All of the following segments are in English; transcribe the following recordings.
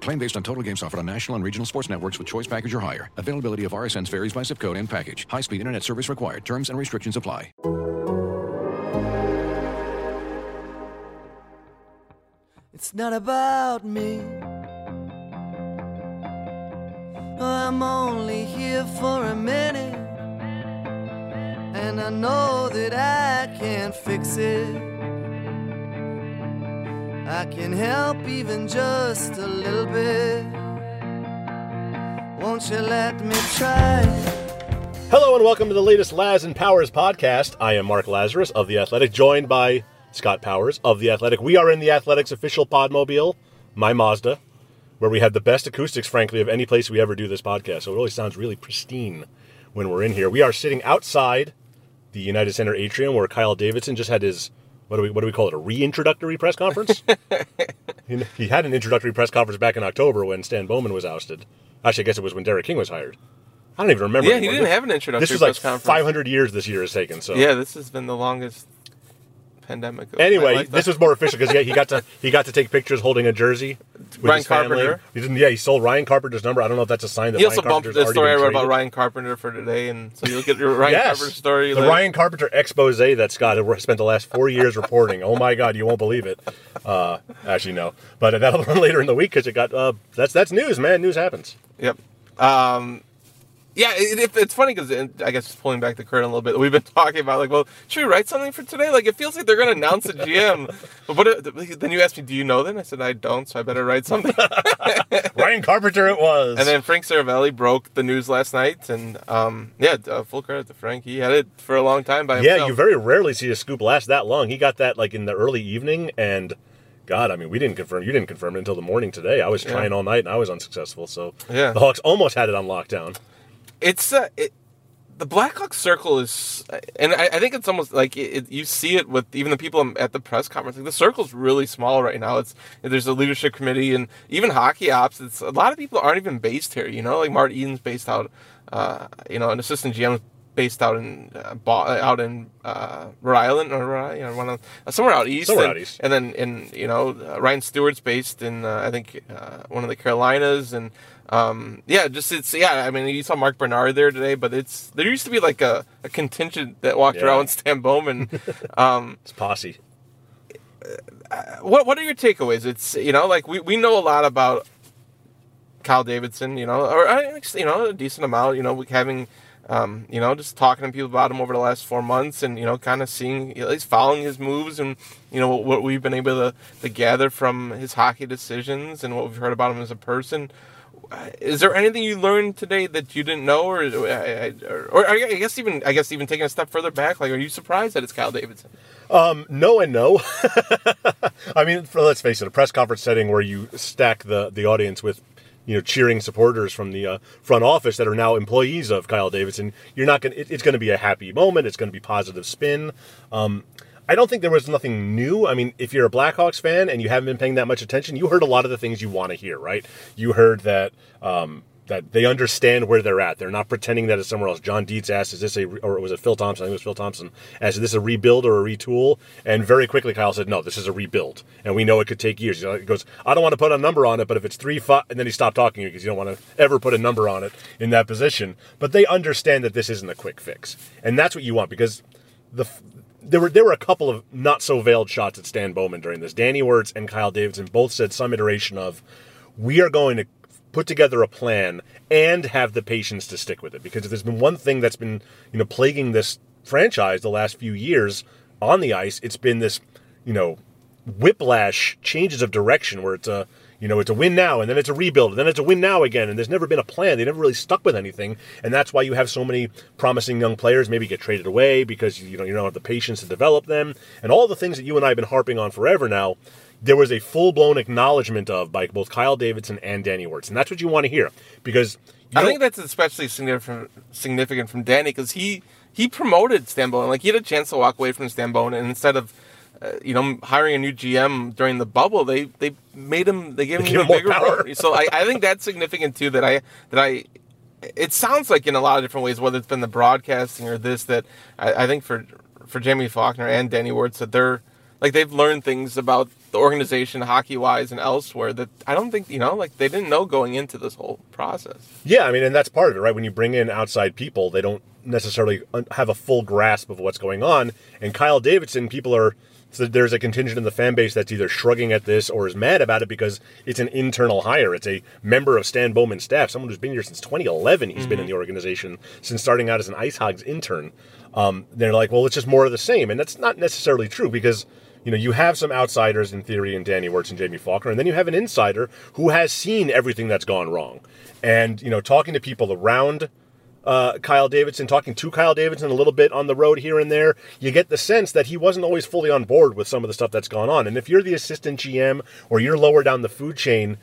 Claim based on total games offered on national and regional sports networks with choice package or higher. Availability of RSNs varies by zip code and package. High-speed internet service required. Terms and restrictions apply. It's not about me. I'm only here for a minute, and I know that I can't fix it. I can help even just a little bit. Won't you let me try? Hello and welcome to the latest Laz and Powers podcast. I am Mark Lazarus of The Athletic, joined by Scott Powers of The Athletic. We are in The Athletic's official Podmobile, my Mazda, where we have the best acoustics, frankly, of any place we ever do this podcast. So it really sounds really pristine when we're in here. We are sitting outside the United Center atrium where Kyle Davidson just had his, what do we call it, a reintroductory press conference? He had an introductory press conference back in October when Stan Bowman was ousted. Actually, I guess it was when Derek King was hired. I don't even remember. Yeah, anymore. He didn't have an introductory press conference. This was like 500 years this year has taken. So yeah, this has been the longest pandemic of my life. This was more official because he got to take pictures holding a jersey with Ryan Carpenter. He sold Ryan Carpenter's number. I don't know if that's a sign that he Ryan Carpenter's already been traded. He also bumped the story I read about Ryan Carpenter for today, and so you look at your Ryan Carpenter story. The later. Ryan Carpenter expose that Scott had spent the last 4 years reporting. Oh my God, you won't believe it. Actually, no, but that'll run later in the week because it got that's news, man. News happens. Yep. Yeah, it's funny because I guess just pulling back the curtain a little bit, we've been talking about should we write something for today? It feels like they're going to announce a GM. Then you asked me, do you know them? I said I don't, so I better write something. Ryan Carpenter, it was. And then Frank Cervelli broke the news last night, and full credit to Frank. He had it for a long time by himself. Yeah, you very rarely see a scoop last that long. He got that in the early evening, and God, I mean, you didn't confirm it until the morning today. I was trying all night, and I was unsuccessful. So the Hawks almost had it on lockdown. The Blackhawks circle is, and I think it's almost you see it with even the people at the press conference. The circle's really small right now. There's a leadership committee and even hockey ops. It's a lot of people aren't even based here. Mart Eden's based out. An assistant GM based out in Rhode Island or somewhere out east. Somewhere out east. And then Ryan Stewart's based in one of the Carolinas and. You saw Mark Bernard there today, but there used to be a contingent that walked around with Stan Bowman. It's posse. What are your takeaways? We know a lot about Kyle Davidson, or a decent amount, having, just talking to people about him over the last 4 months and, kind of seeing, at least following his moves and, what we've been able to gather from his hockey decisions and what we've heard about him as a person. Is there anything you learned today that you didn't know, or I guess even taking a step further back, are you surprised that it's Kyle Davidson? No and no. I mean, let's face it, a press conference setting where you stack the audience with cheering supporters from the front office that are now employees of Kyle Davidson, it's going to be a happy moment. It's going to be positive spin. I don't think there was nothing new. I mean, if you're a Blackhawks fan and you haven't been paying that much attention, you heard a lot of the things you want to hear, right? You heard that that they understand where they're at. They're not pretending that it's somewhere else. John Dietz asked, Phil Thompson, asked, is this a rebuild or a retool? And very quickly, Kyle said, no, this is a rebuild. And we know it could take years. He goes, I don't want to put a number on it, but if it's 3-5, and then he stopped talking because you don't want to ever put a number on it in that position. But they understand that this isn't a quick fix. And that's what you want because there were a couple of not-so-veiled shots at Stan Bowman during this. Danny Wirtz and Kyle Davidson both said some iteration of, we are going to put together a plan and have the patience to stick with it. Because if there's been one thing that's been plaguing this franchise the last few years on the ice, it's been this, you know, whiplash changes of direction where it's a, you know, it's a win now and then it's a rebuild and then it's a win now again, and there's never been a plan. They never really stuck with anything, and that's why you have so many promising young players maybe get traded away because, you know, you don't have the patience to develop them, and all the things that you and I have been harping on forever now. There was a full-blown acknowledgement of by both Kyle Davidson and Danny Wirtz, and that's what you want to hear, because I think that's especially significant from Danny, because he promoted Stan Bowman. Like, he had a chance to walk away from Stan Bowman, and instead of hiring a new GM during the bubble, they made him, they gave him even bigger power. So I think that's significant too. That it sounds like in a lot of different ways, whether it's been the broadcasting or this, that I think for Jamie Faulkner and Danny Wirtz, that they're like, they've learned things about the organization hockey-wise and elsewhere that I don't think, you know, like, they didn't know going into this whole process. Yeah, I mean, and that's part of it, right? When you bring in outside people, they don't necessarily have a full grasp of what's going on. And Kyle Davidson, people are, so there's a contingent in the fan base that's either shrugging at this or is mad about it because it's an internal hire. It's a member of Stan Bowman's staff, someone who's been here since 2011. He's been in the organization since starting out as an Ice Hogs intern. They're like, well, it's just more of the same. And that's not necessarily true because, you know, you have some outsiders in theory in Danny Wirtz and Jamie Faulkner, and then you have an insider who has seen everything that's gone wrong. And, you know, talking to people around Kyle Davidson, talking to Kyle Davidson a little bit on the road here and there, you get the sense that he wasn't always fully on board with some of the stuff that's gone on. And if you're the assistant GM or you're lower down the food chain,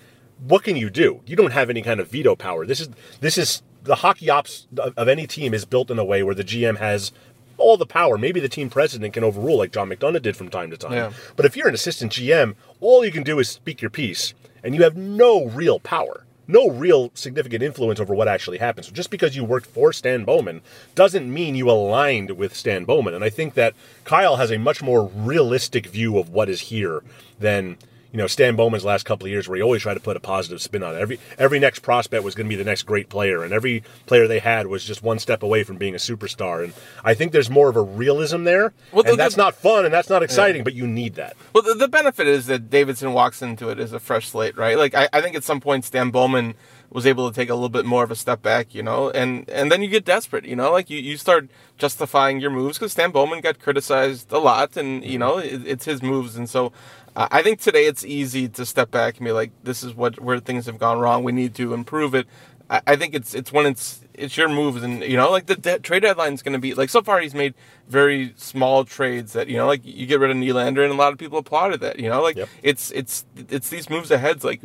what can you do? You don't have any kind of veto power. This is the hockey ops of any team is built in a way where the GM has all the power. Maybe the team president can overrule, like John McDonough did from time to time. Yeah. But if you're an assistant GM, all you can do is speak your piece, and you have no real power, no real significant influence over what actually happens. So just because you worked for Stan Bowman doesn't mean you aligned with Stan Bowman. And I think that Kyle has a much more realistic view of what is here than, you know, Stan Bowman's last couple of years, where he always tried to put a positive spin on it. Every next prospect was going to be the next great player, and every player they had was just one step away from being a superstar. And I think there's more of a realism there, and that's not fun, and that's not exciting, yeah. But you need that. Well, the benefit is that Davidson walks into it as a fresh slate, right? Like, I think at some point Stan Bowman was able to take a little bit more of a step back, you know, and then you get desperate, you know, like you start justifying your moves, because Stan Bowman got criticized a lot, and, you know, it's his moves, and so I think today it's easy to step back and be like, this is where things have gone wrong. We need to improve it. I think it's when it's your moves, and, you know, like the trade deadline is going to be, like, so far he's made very small trades that, you know, like you get rid of Nylander, and a lot of people applauded that, you know, like, yep. It's these moves ahead, like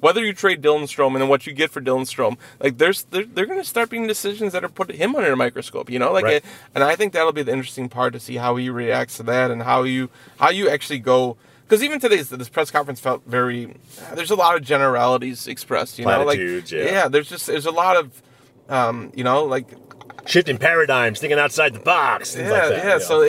whether you trade Dylan Strome and what you get for Dylan Strome, like they're going to start being decisions that are put him under a microscope, you know, like, right. And I think that'll be the interesting part to see how he reacts to that and how you actually go, because even today's this press conference felt very, there's a lot of generalities expressed, you know, like, yeah, there's a lot of, you know, like, shifting paradigms, thinking outside the box, things like that. Yeah, so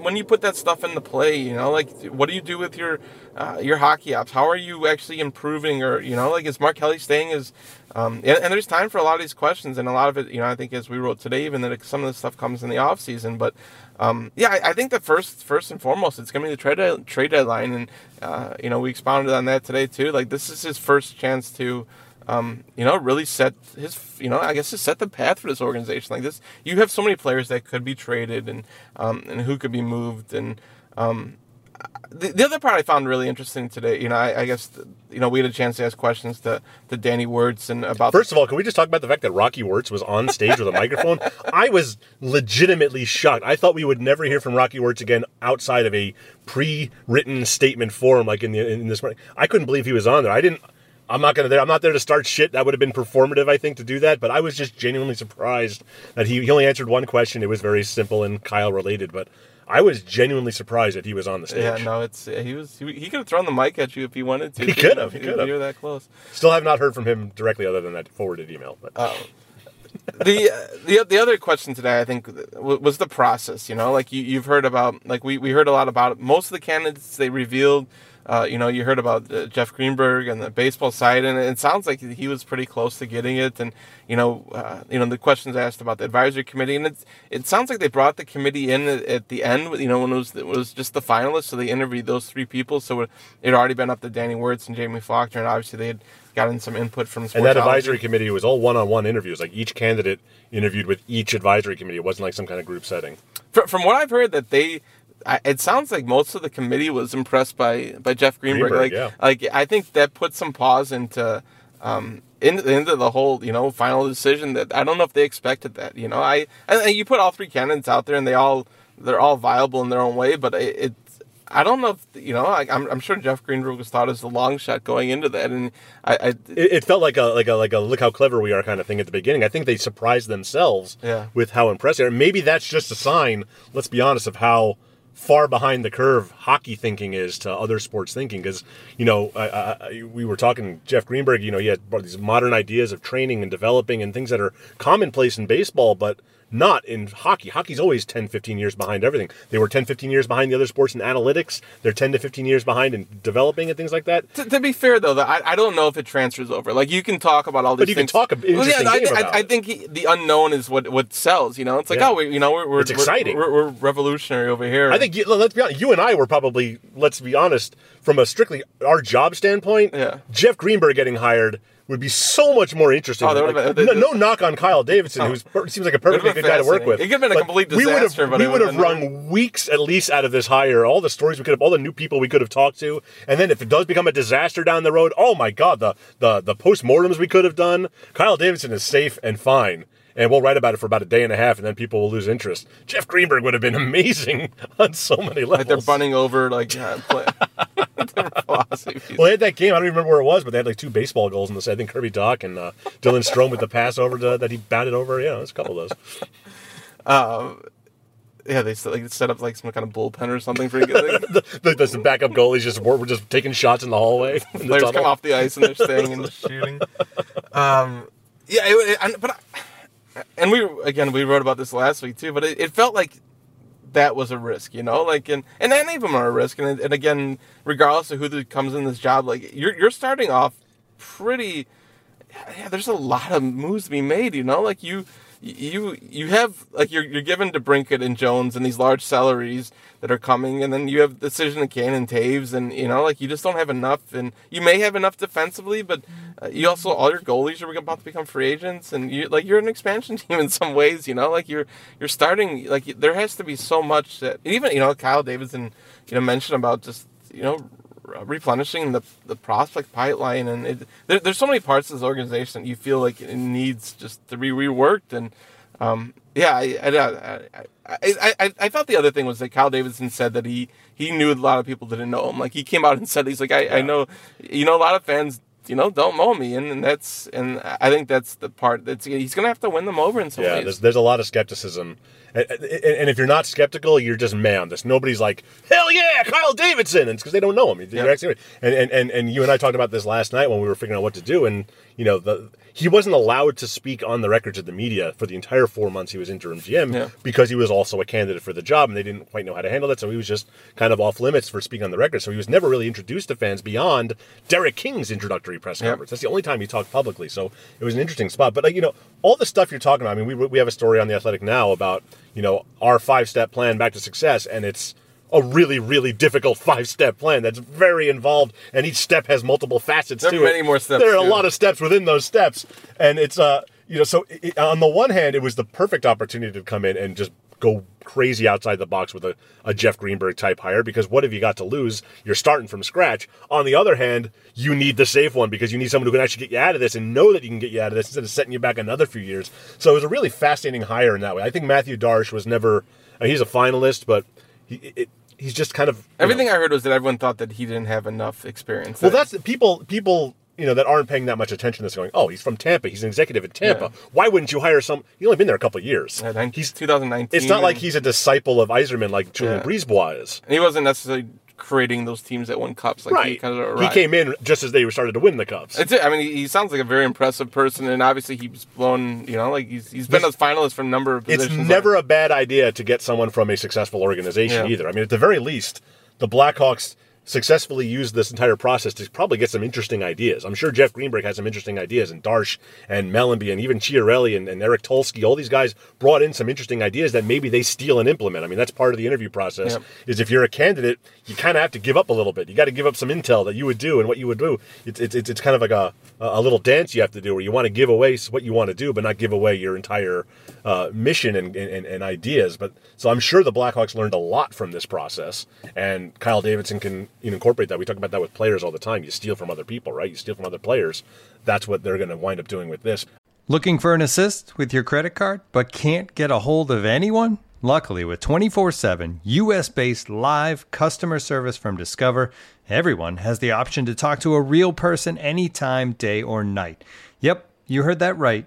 when you put that stuff into play, you know, like, what do you do with your hockey ops? How are you actually improving? Or, you know, like, is Mark Kelly staying as... and there's time for a lot of these questions, and a lot of it, you know, I think as we wrote today, even that some of this stuff comes in the off season. But, I think that first and foremost, it's going to be the trade deadline, and, you know, we expounded on that today too. Like, this is his first chance to... you know, really set his, you know, I guess to set the path for this organization. Like, this, you have so many players that could be traded and who could be moved. And the other part I found really interesting today, you know, I guess, you know, we had a chance to ask questions to Danny Wirtz and about... First of all, can we just talk about the fact that Rocky Wirtz was on stage with a microphone? I was legitimately shocked. I thought we would never hear from Rocky Wirtz again outside of a pre-written statement form, like in this morning. I couldn't believe he was on there. I'm not there to start shit. That would have been performative, I think, to do that. But I was just genuinely surprised that he only answered one question. It was very simple and Kyle related, but I was genuinely surprised that he was on the stage. Yeah, no, he could have thrown the mic at you if he wanted to. He could have. You were that close. Still have not heard from him directly, other than that forwarded email. But the other question today, I think, was the process. You know, like you've heard about, like we heard a lot about it. Most of the candidates they revealed. You know, you heard about Jeff Greenberg and the baseball side, and it sounds like he was pretty close to getting it. And the questions asked about the advisory committee, and it sounds like they brought the committee in at the end. You know, when it was just the finalists, so they interviewed those three people. So it had already been up to Danny Wirtz and Jamie Faulkner, and obviously they had gotten some input from sports. And that advisory committee was all one-on-one interviews. Like, each candidate interviewed with each advisory committee. It wasn't like some kind of group setting. From what I've heard, that it sounds like most of the committee was impressed by Jeff Greenberg. I think that put some pause into the whole, final decision. That I don't know if they expected that. You put all three candidates out there, and they're all viable in their own way. But I don't know if, I'm sure Jeff Greenberg was thought as the long shot going into that, and it felt like a look how clever we are kind of thing at the beginning. I think they surprised themselves with how impressive. And maybe that's just a sign, let's be honest, of how far behind the curve hockey thinking is to other sports thinking. Because, we were talking Jeff Greenberg, he had these modern ideas of training and developing and things that are commonplace in baseball, but not in hockey. Hockey's always 10, 15 years behind everything. They were 10, 15 years behind the other sports in analytics. They're 10 to 15 years behind in developing and things like that. To be fair, though, I don't know if it transfers over. Like, you can talk about all these things. But you can talk an interesting game about it. I think the unknown is what sells, It's like, it's exciting. We're revolutionary over here. I think, let's be honest, you and I were probably, let's be honest, from a strictly our job standpoint, Jeff Greenberg getting hired would be so much more interesting. No knock on Kyle Davidson, who seems like a perfectly good guy to work with. It could have been a complete disaster. We would have wrung weeks at least out of this hire, all the stories we could have, all the new people we could have talked to, and then if it does become a disaster down the road, oh my God, the postmortems we could have done. Kyle Davidson is safe and fine, and we'll write about it for about a day and a half, and then people will lose interest. Jeff Greenberg would have been amazing on so many levels. Like, they're bunting over, play. Well, they had that game. I don't even remember where it was, but they had two baseball goals in this. I think Kirby Dach and Dylan Strome with the pass over that he batted over. Yeah, there's a couple of those. They set up some kind of bullpen or something for the backup goalies were just taking shots in the hallway. Players come off the ice and they're staying and shooting. We wrote about this last week too. But it felt like that was a risk, and any of them are a risk. And again, regardless of who comes in this job, you're starting off pretty. Yeah, there's a lot of moves to be made, You have you're given DeBrincat and Jones and these large salaries that are coming, and then you have Decision and Kane and Toews, and you just don't have enough, and you may have enough defensively, but you also all your goalies are about to become free agents, and you're an expansion team in some ways, you're starting there has to be so much that even Kyle Davidson mentioned about just replenishing the prospect pipeline, and there's so many parts of this organization that you feel like it needs just to be reworked. And I thought the other thing was that Kyle Davidson said that he knew a lot of people didn't know him. He came out and said, he's like, I know, a lot of fans, don't know me, and I think that's the part that's he's going to have to win them over in some ways. Yeah, there's a lot of skepticism, and if you're not skeptical, you're just meh on this. Nobody's like, hell yeah, Kyle Davidson, and it's because they don't know him. And you and I talked about this last night when we were figuring out what to do, and he wasn't allowed to speak on the record to the media for the entire 4 months he was interim GM because he was also a candidate for the job, and they didn't quite know how to handle that, so he was just kind of off limits for speaking on the record. So he was never really introduced to fans beyond Derek King's introductory press conference. That's the only time he talked publicly, so it was an interesting spot. But all the stuff you're talking about, I mean, we have a story on The Athletic now about our 5-step plan back to success, and it's a really, really difficult 5-step plan that's very involved, and each step has multiple facets to it. There are many more steps. There are a lot of steps within those steps, and it's so on the one hand, it was the perfect opportunity to come in and just go crazy outside the box with a Jeff Greenberg type hire, because what have you got to lose? You're starting from scratch. On the other hand, you need the safe one, because you need someone who can actually get you out of this and know that you can get you out of this instead of setting you back another few years. So it was a really fascinating hire in that way. I think Matthew Darsh was never, he's a finalist, but he's just kind of... Everything I heard was that everyone thought that he didn't have enough experience. Well, that's... People that aren't paying that much attention to this going, oh, he's from Tampa. He's an executive in Tampa. Yeah. Why wouldn't you hire some... He's only been there a couple of years. Yeah, he's 2019. It's not like he's a disciple of Yzerman like Julian Brisebois is. And he wasn't necessarily creating those teams that won cups. He kind of arrived. He came in just as they started to win the cups. That's it. I mean, he sounds like a very impressive person, and obviously he's blown, he's been a finalist for a number of positions. It's never a bad idea to get someone from a successful organization either. I mean, at the very least, the Blackhawks successfully used this entire process to probably get some interesting ideas. I'm sure Jeff Greenberg had some interesting ideas, and Darsh and Mellenby and even Chiarelli and Eric Tulski, all these guys brought in some interesting ideas that maybe they steal and implement. I mean, that's part of the interview process, is if you're a candidate, you kind of have to give up a little bit. You got to give up some intel that you would do and what you would do. It's kind of like a little dance you have to do where you want to give away what you want to do, but not give away your entire mission and ideas. But so I'm sure the Blackhawks learned a lot from this process, and Kyle Davidson can incorporate that. We talk about that with players all the time. You steal from other people, right? You steal from other players. That's what they're going to wind up doing with this. Looking for an assist with your credit card, but can't get a hold of anyone? Luckily, with 24/7 U.S.-based live customer service from Discover, everyone has the option to talk to a real person anytime, day or night. Yep, you heard that right.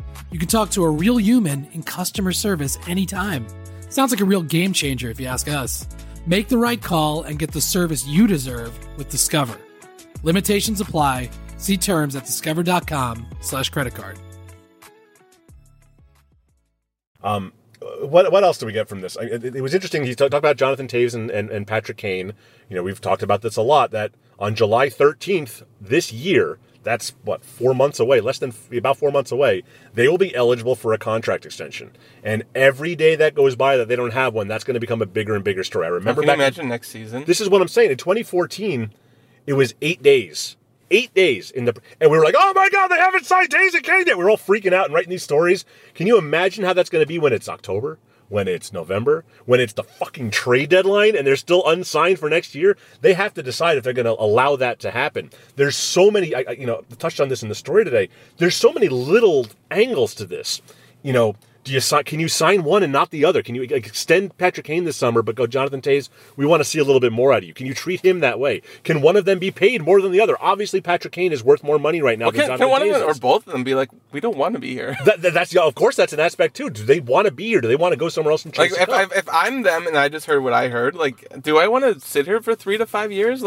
You can talk to a real human in customer service anytime. Sounds like a real game changer if you ask us. Make the right call and get the service you deserve with Discover. Limitations apply. See terms at discover.com/creditcard. What else do we get from this? It was interesting. He talked about Jonathan Toews and Patrick Kane. You know, we've talked about this a lot, that on July 13th this year, that's, what, 4 months away, about 4 months away, they will be eligible for a contract extension. And every day that goes by that they don't have one, that's going to become a bigger and bigger story. I remember imagine next season? This is what I'm saying. In 2014, it was 8 days. 8 days. And we were like, oh, my God, they haven't signed Toews and Kane yet. We were all freaking out and writing these stories. Can you imagine how that's going to be when it's October? When it's November, when it's the fucking trade deadline and they're still unsigned for next year? They have to decide if they're going to allow that to happen. There's so many, I touched on this in the story today. There's so many little angles to this. You know, can you sign one and not the other? Can you extend Patrick Kane this summer but go, Jonathan Toews, we want to see a little bit more out of you? Can you treat him that way? Can one of them be paid more than the other? Obviously, Patrick Kane is worth more money right now than Jonathan Toews. Can one of them or both of them be like, we don't want to be here? Of course, that's an aspect, too. Do they want to be here? Do they want to go somewhere else and chase it up? If I'm them and I just heard what I heard, do I want to sit here for 3 to 5 years?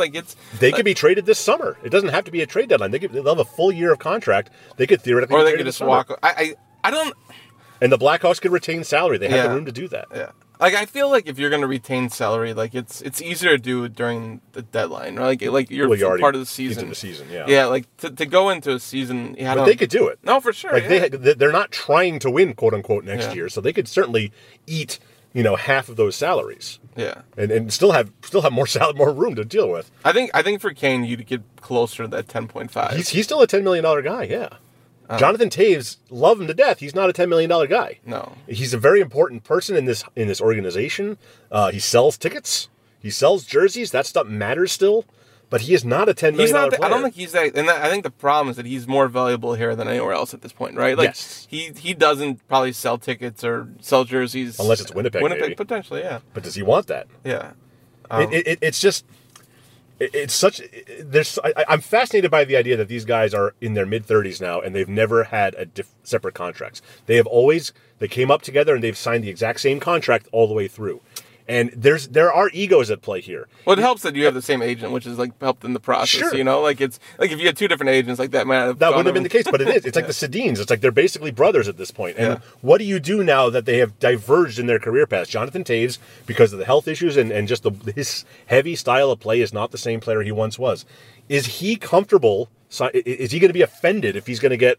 They could be traded this summer. It doesn't have to be a trade deadline. They'll have a full year of contract. They could theoretically be traded this summer. Or they could just walk. I don't... And the Blackhawks could retain salary. They have the room to do that. Yeah. I feel like if you're going to retain salary, it's easier to do during the deadline, right? You're part of the season. Into the season, yeah. Yeah, to go into a season. Yeah, but they could do it. No, for sure. They're not trying to win, quote unquote, next year, so they could certainly eat, half of those salaries. Yeah. And still have more room to deal with. I think for Kane, you'd get closer to that 10.5. He's still a $10 million guy. Yeah. Jonathan Toews, love him to death. He's not a $10 million guy. No. He's a very important person in this organization. He sells tickets. He sells jerseys. That stuff matters still. But he is not a $10 million player. I don't think he's that. And I think the problem is that he's more valuable here than anywhere else at this point, right? Yes. He doesn't probably sell tickets or sell jerseys. Unless it's Winnipeg. Winnipeg, potentially, yeah. But does he want that? Yeah. It's just... It's such. I'm fascinated by the idea that these guys are in their mid 30s now, and they've never had separate contracts. They have always. They came up together, and they've signed the exact same contract all the way through. And there are egos at play here. Well, it helps that you have the same agent, which has helped in the process. Sure. It's if you had two different agents, that might have wouldn't have been the case. But it is. It's the Sedins. It's they're basically brothers at this point. And what do you do now that they have diverged in their career paths? Jonathan Toews, because of the health issues and just his heavy style of play, is not the same player he once was. Is he comfortable? Is he going to be offended if he's going to get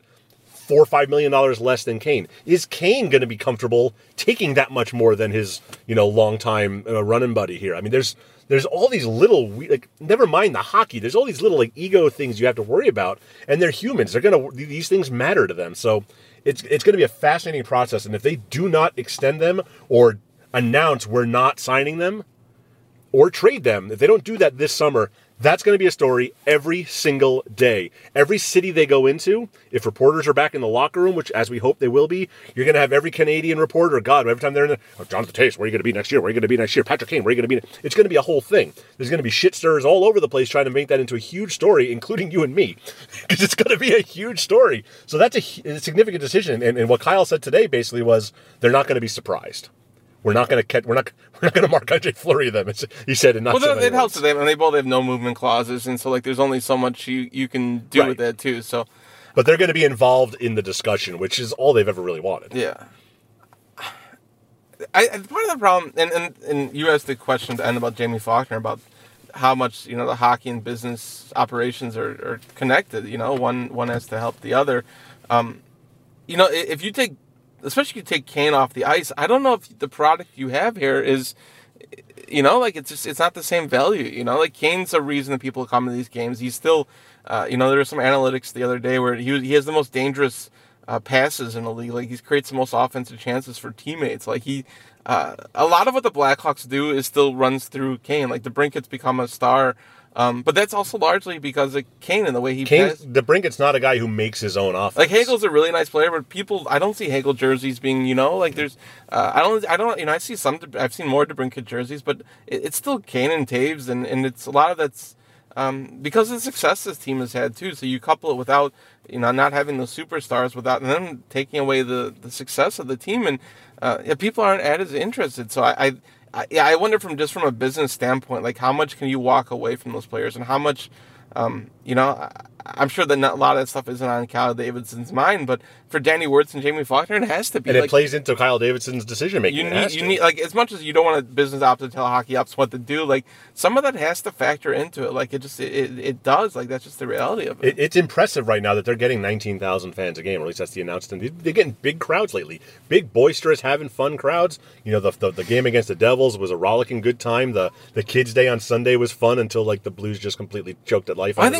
$4 or $5 million less than Kane? Is Kane going to be comfortable taking that much more than his, longtime running buddy here? I mean, there's all these little never mind the hockey. There's all these little ego things you have to worry about, and they're humans. These things matter to them. So it's going to be a fascinating process. And if they do not extend them or announce we're not signing them or trade them, if they don't do that this summer, That's going to be a story every single day. Every city they go into, if reporters are back in the locker room, which as we hope they will be, you're going to have every Canadian reporter, God, every time they're in there, oh, Jonathan Toews, where are you going to be next year? Where are you going to be next year? Patrick Kane, where are you going to be? It's going to be a whole thing. There's going to be shit stirrers all over the place trying to make that into a huge story, including you and me, because it's going to be a huge story. So that's a significant decision. And what Kyle said today basically was they're not going to be surprised. We're not going to mark Andre Fleury them. He said, and not. Well, it helps them, and they both have no movement clauses, and so like there's only so much you can do right with that too. So, but they're going to be involved in the discussion, which is all they've ever really wanted. Yeah. Part of the problem, and you asked the question at the end about Jamie Faulkner about how much the hockey and business operations are connected. One has to help the other. If you take. Especially if you take Kane off the ice, I don't know if the product you have here is, it's not the same value. Kane's a reason that people come to these games. He's still, there was some analytics the other day where he has the most dangerous passes in the league. He creates the most offensive chances for teammates. A lot of what the Blackhawks do is still runs through Kane. DeBrincat's become a star. But that's also largely because of Kane and the way he plays. DeBrincat's not a guy who makes his own offense. Hagel's a really nice player, but I don't see Hagel jerseys being, I've seen more DeBrincat jerseys, but it's still Kane and Toews, and it's a lot of that's because of the success this team has had too. So you couple it without, not having those superstars, without them taking away the success of the team, and people aren't as interested. So I wonder from a business standpoint, how much can you walk away from those players, and how much, I'm sure that a lot of that stuff isn't on Kyle Davidson's mind, but for Danny Wirtz and Jamie Faulkner, it has to be. And it plays into Kyle Davidson's decision making. You need as much as you don't want a business ops to tell hockey ops what to do. Some of that has to factor into it. It does. That's just the reality of it. It's impressive right now that they're getting 19,000 fans a game, or at least that's the announcement. They're getting big crowds lately, big boisterous, having fun crowds. The game against the Devils was a rollicking good time. The Kids' Day on Sunday was fun until the Blues just completely choked at life. Part of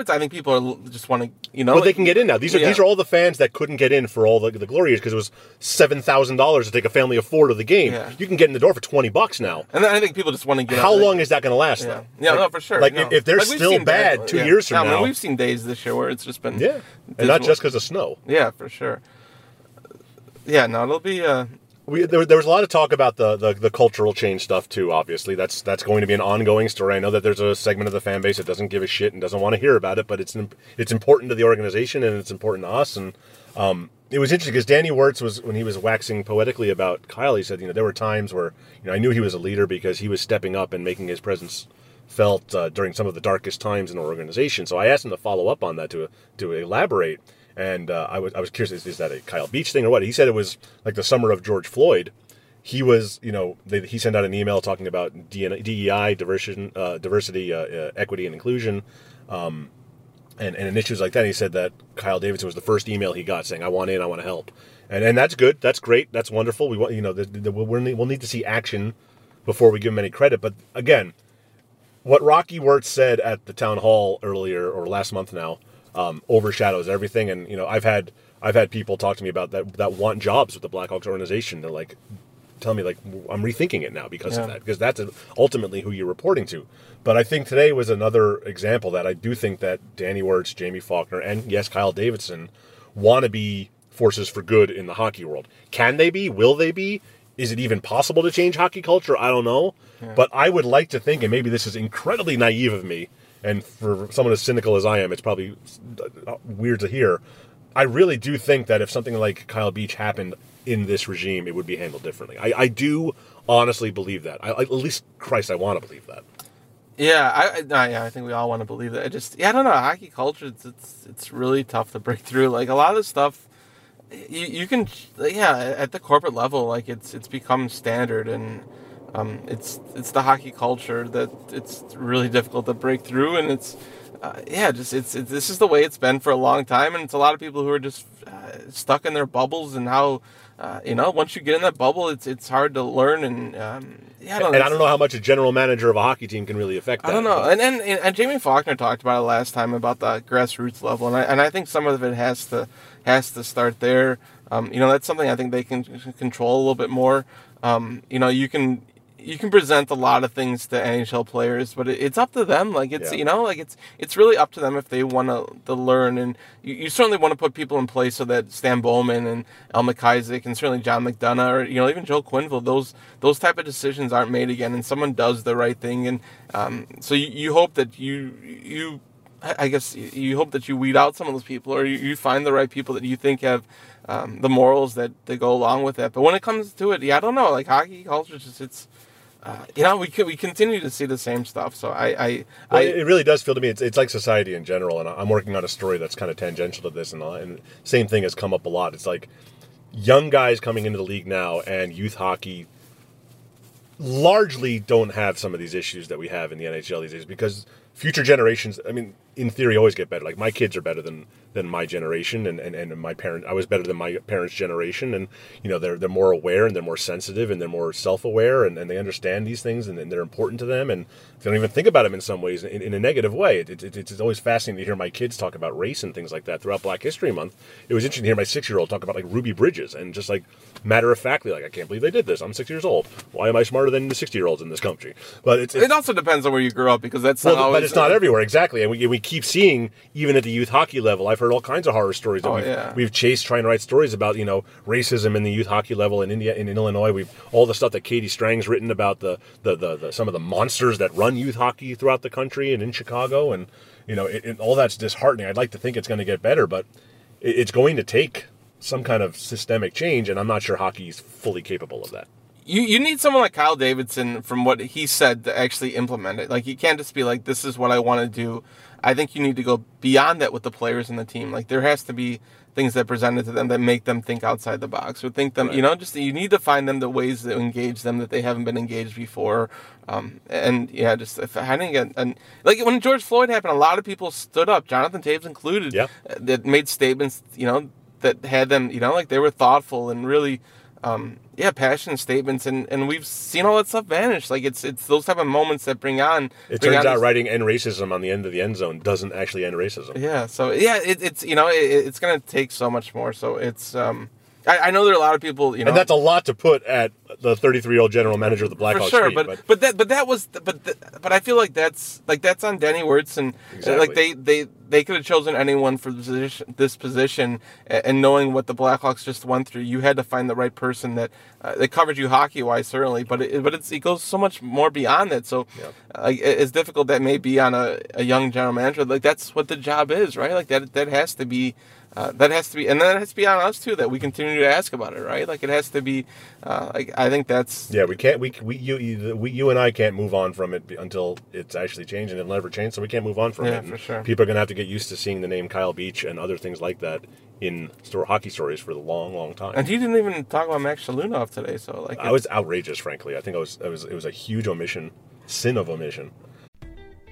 it's I think people are just want to Well, they can get in now. These are all the fans that couldn't get in for all the glory years, because it was $7,000 to take a family of four to the game. Yeah. You can get in the door for $20 now. And then I think people just want to get. How long is that going to last? Yeah. Though? Yeah, no, for sure. If they're still bad days, 2 years from now, we've seen days this year where it's just been and not just because of snow. Yeah, for sure. Yeah, no, it'll be. There was a lot of talk about the cultural change stuff too. Obviously, that's going to be an ongoing story. I know that there's a segment of the fan base that doesn't give a shit and doesn't want to hear about it, but it's important to the organization, and it's important to us. And it was interesting because Danny Wirtz was, when he was waxing poetically about Kyle, he said, there were times where I knew he was a leader because he was stepping up and making his presence felt during some of the darkest times in our organization. So I asked him to follow up on that to elaborate. And I was curious, is that a Kyle Beach thing or what? He said it was the summer of George Floyd. He was, he sent out an email talking about DEI, diversity, equity, and inclusion, and issues like that. And he said that Kyle Davidson was the first email he got saying, "I want in, I want to help," and that's good, that's great, that's wonderful. We want, we'll need to see action before we give him any credit. But again, what Rocky Wirtz said at the town hall earlier or last month now. Overshadows everything, and I've had people talk to me about that want jobs with the Blackhawks organization. They're tell me I'm rethinking it now because of that, because that's ultimately who you're reporting to. But I think today was another example that I do think that Danny Wirtz, Jamie Faulkner, and yes, Kyle Davidson want to be forces for good in the hockey world. Can they be? Will they be? Is it even possible to change hockey culture? I don't know, but I would like to think, and maybe this is incredibly naive of me. And for someone as cynical as I am, it's probably weird to hear. I really do think that if something like Kyle Beach happened in this regime, it would be handled differently. I do honestly believe that. At least, Christ, I want to believe that. Yeah, I think we all want to believe that. I don't know. Hockey culture, it's really tough to break through. A lot of the stuff, you can, at the corporate level, it's become standard, and... it's the hockey culture that it's really difficult to break through, and this is the way it's been for a long time, and it's a lot of people who are just stuck in their bubbles, and how once you get in that bubble, it's hard to learn, and I don't know how much a general manager of a hockey team can really affect that. I don't know, and Jamie Faulkner talked about it last time about the grassroots level, and I think some of it has to start there. That's something I think they can control a little bit more. You can. you can present a lot of things to NHL players, but it's up to them. Like, it's, you know, like it's really up to them if they want to learn. And you certainly want to put people in place so that Stan Bowman and El McIsaac and certainly John McDonough or, you know, even Joel Quinville, those type of decisions aren't made again and someone does the right thing. And so you hope that you hope that you weed out some of those people, or you find the right people that you think have the morals that go along with that. But when it comes to it, I don't know. Like, hockey culture, it's you know, we continue to see the same stuff. So it really does feel to me it's like society in general. And I'm working on a story that's kind of tangential to this, and same thing has come up a lot. It's like young guys coming into the league now, and youth hockey largely don't have some of these issues that we have in the NHL these days, because future generations, I mean, in theory, always get better. Like, my kids are better than my generation, and my parents. I was better than my parents' generation, and, you know, they're more aware, and they're more sensitive, and they're more self-aware, and they understand these things, and they're important to them, and they don't even think about them in some ways in a negative way. It's always fascinating to hear my kids talk about race and things like that throughout Black History Month. It was interesting to hear my 6-year-old talk about, like, Ruby Bridges, and just, like, matter-of-factly, like, I can't believe they did this. I'm 6 years old. Why am I smarter than the 60-year-olds in this country? But it also depends on where you grew up, because that's not always... It's not everywhere, exactly, and we keep seeing, even at the youth hockey level, I've heard all kinds of horror stories that we've chased, trying to write stories about, you know, racism in the youth hockey level in India, in Illinois. We've all the stuff that Katie Strang's written about the some of the monsters that run youth hockey throughout the country and in Chicago, and, you know, it all that's disheartening. I'd like to think it's going to get better, but it's going to take some kind of systemic change, and I'm not sure hockey's fully capable of that. You need someone like Kyle Davidson, from what he said, to actually implement it. Like, you can't just be like, this is what I want to do. I think you need to go beyond that with the players and the team. Like, there has to be things that presented to them that make them think outside the box, or think them, right. You know, just, you need to find them the ways to engage them that they haven't been engaged before. Like, when George Floyd happened, a lot of people stood up, Jonathan Toews included, that made statements, you know, that had them, you know, like, they were thoughtful and really... passion statements, and we've seen all that stuff vanish. Like, it's those type of moments that bring on. It turns out writing "end racism" on the end of the end zone doesn't actually end racism. Yeah, so it's you know, it's going to take so much more. So it's I know there are a lot of people, you know, and that's a lot to put at the 33-year-old general manager of the Blackhawks. For sure, but I feel like that's on Danny Wirtz, and exactly. Like they could have chosen anyone for this position, and knowing what the Blackhawks just went through, you had to find the right person that covered you hockey wise, certainly. But it goes so much more beyond that. So as difficult that may be on a young general manager, like, that's what the job is, right? Like, that has to be. And then it has to be on us too, that we continue to ask about it, right? Like, it has to be. I think that's. Yeah, we can't. You and I can't move on from it until it's actually changed, and it'll never change. So we can't move on from it. Yeah, for sure. People are gonna have to get used to seeing the name Kyle Beach and other things like that in hockey stories for a long, long time. And you didn't even talk about Max Shalunov today, so like. I was outrageous, frankly. I think it was a huge omission, sin of omission.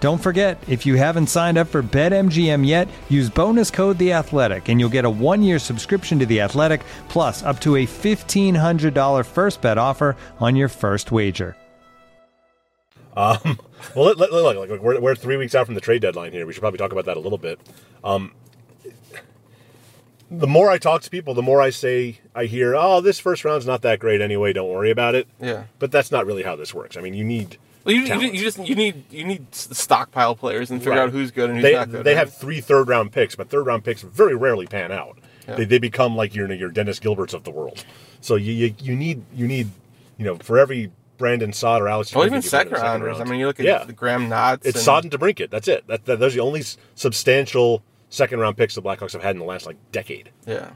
Don't forget, if you haven't signed up for BetMGM yet, use bonus code The Athletic, and you'll get a 1-year subscription to The Athletic, plus up to a $1,500 first bet offer on your first wager. Well, look, we're 3 weeks out from the trade deadline here. We should probably talk about that a little bit. The more I talk to people, the more I hear, this first round's not that great anyway. Don't worry about it. Yeah. But that's not really how this works. I mean, you need. Well, you need stockpile players and figure out who's good and who's not good. They have 3 third-round picks, but third-round picks very rarely pan out. Yeah. They become like your Dennis Gilberts of the world. So you need for every Brandon Saad or Alex. Well, even second rounders. I mean, you look at the Graham Knotts. It's Saad and DeBrincat. That's it. Those are the only substantial second round picks the Blackhawks have had in the last decade. Yeah.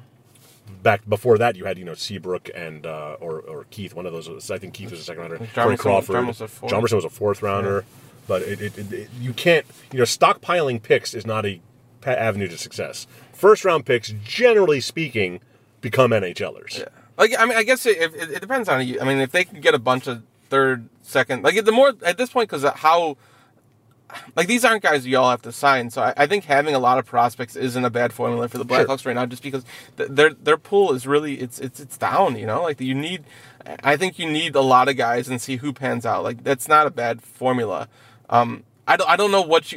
Back before that, you had Seabrook and or Keith. One of those. I think Keith was a second rounder. Corey Crawford. Jomerson was a fourth rounder. Yeah. But you can't, stockpiling picks is not an avenue to success. First round picks, generally speaking, become NHLers. Yeah. I guess it depends on you. I mean, if they can get a bunch of third, second, the more at this point, because how, these aren't guys you all have to sign. So I think having a lot of prospects isn't a bad formula for the Blackhawks right now, just because their pool is really it's down. I think you need a lot of guys and see who pans out. That's not a bad formula. I don't know what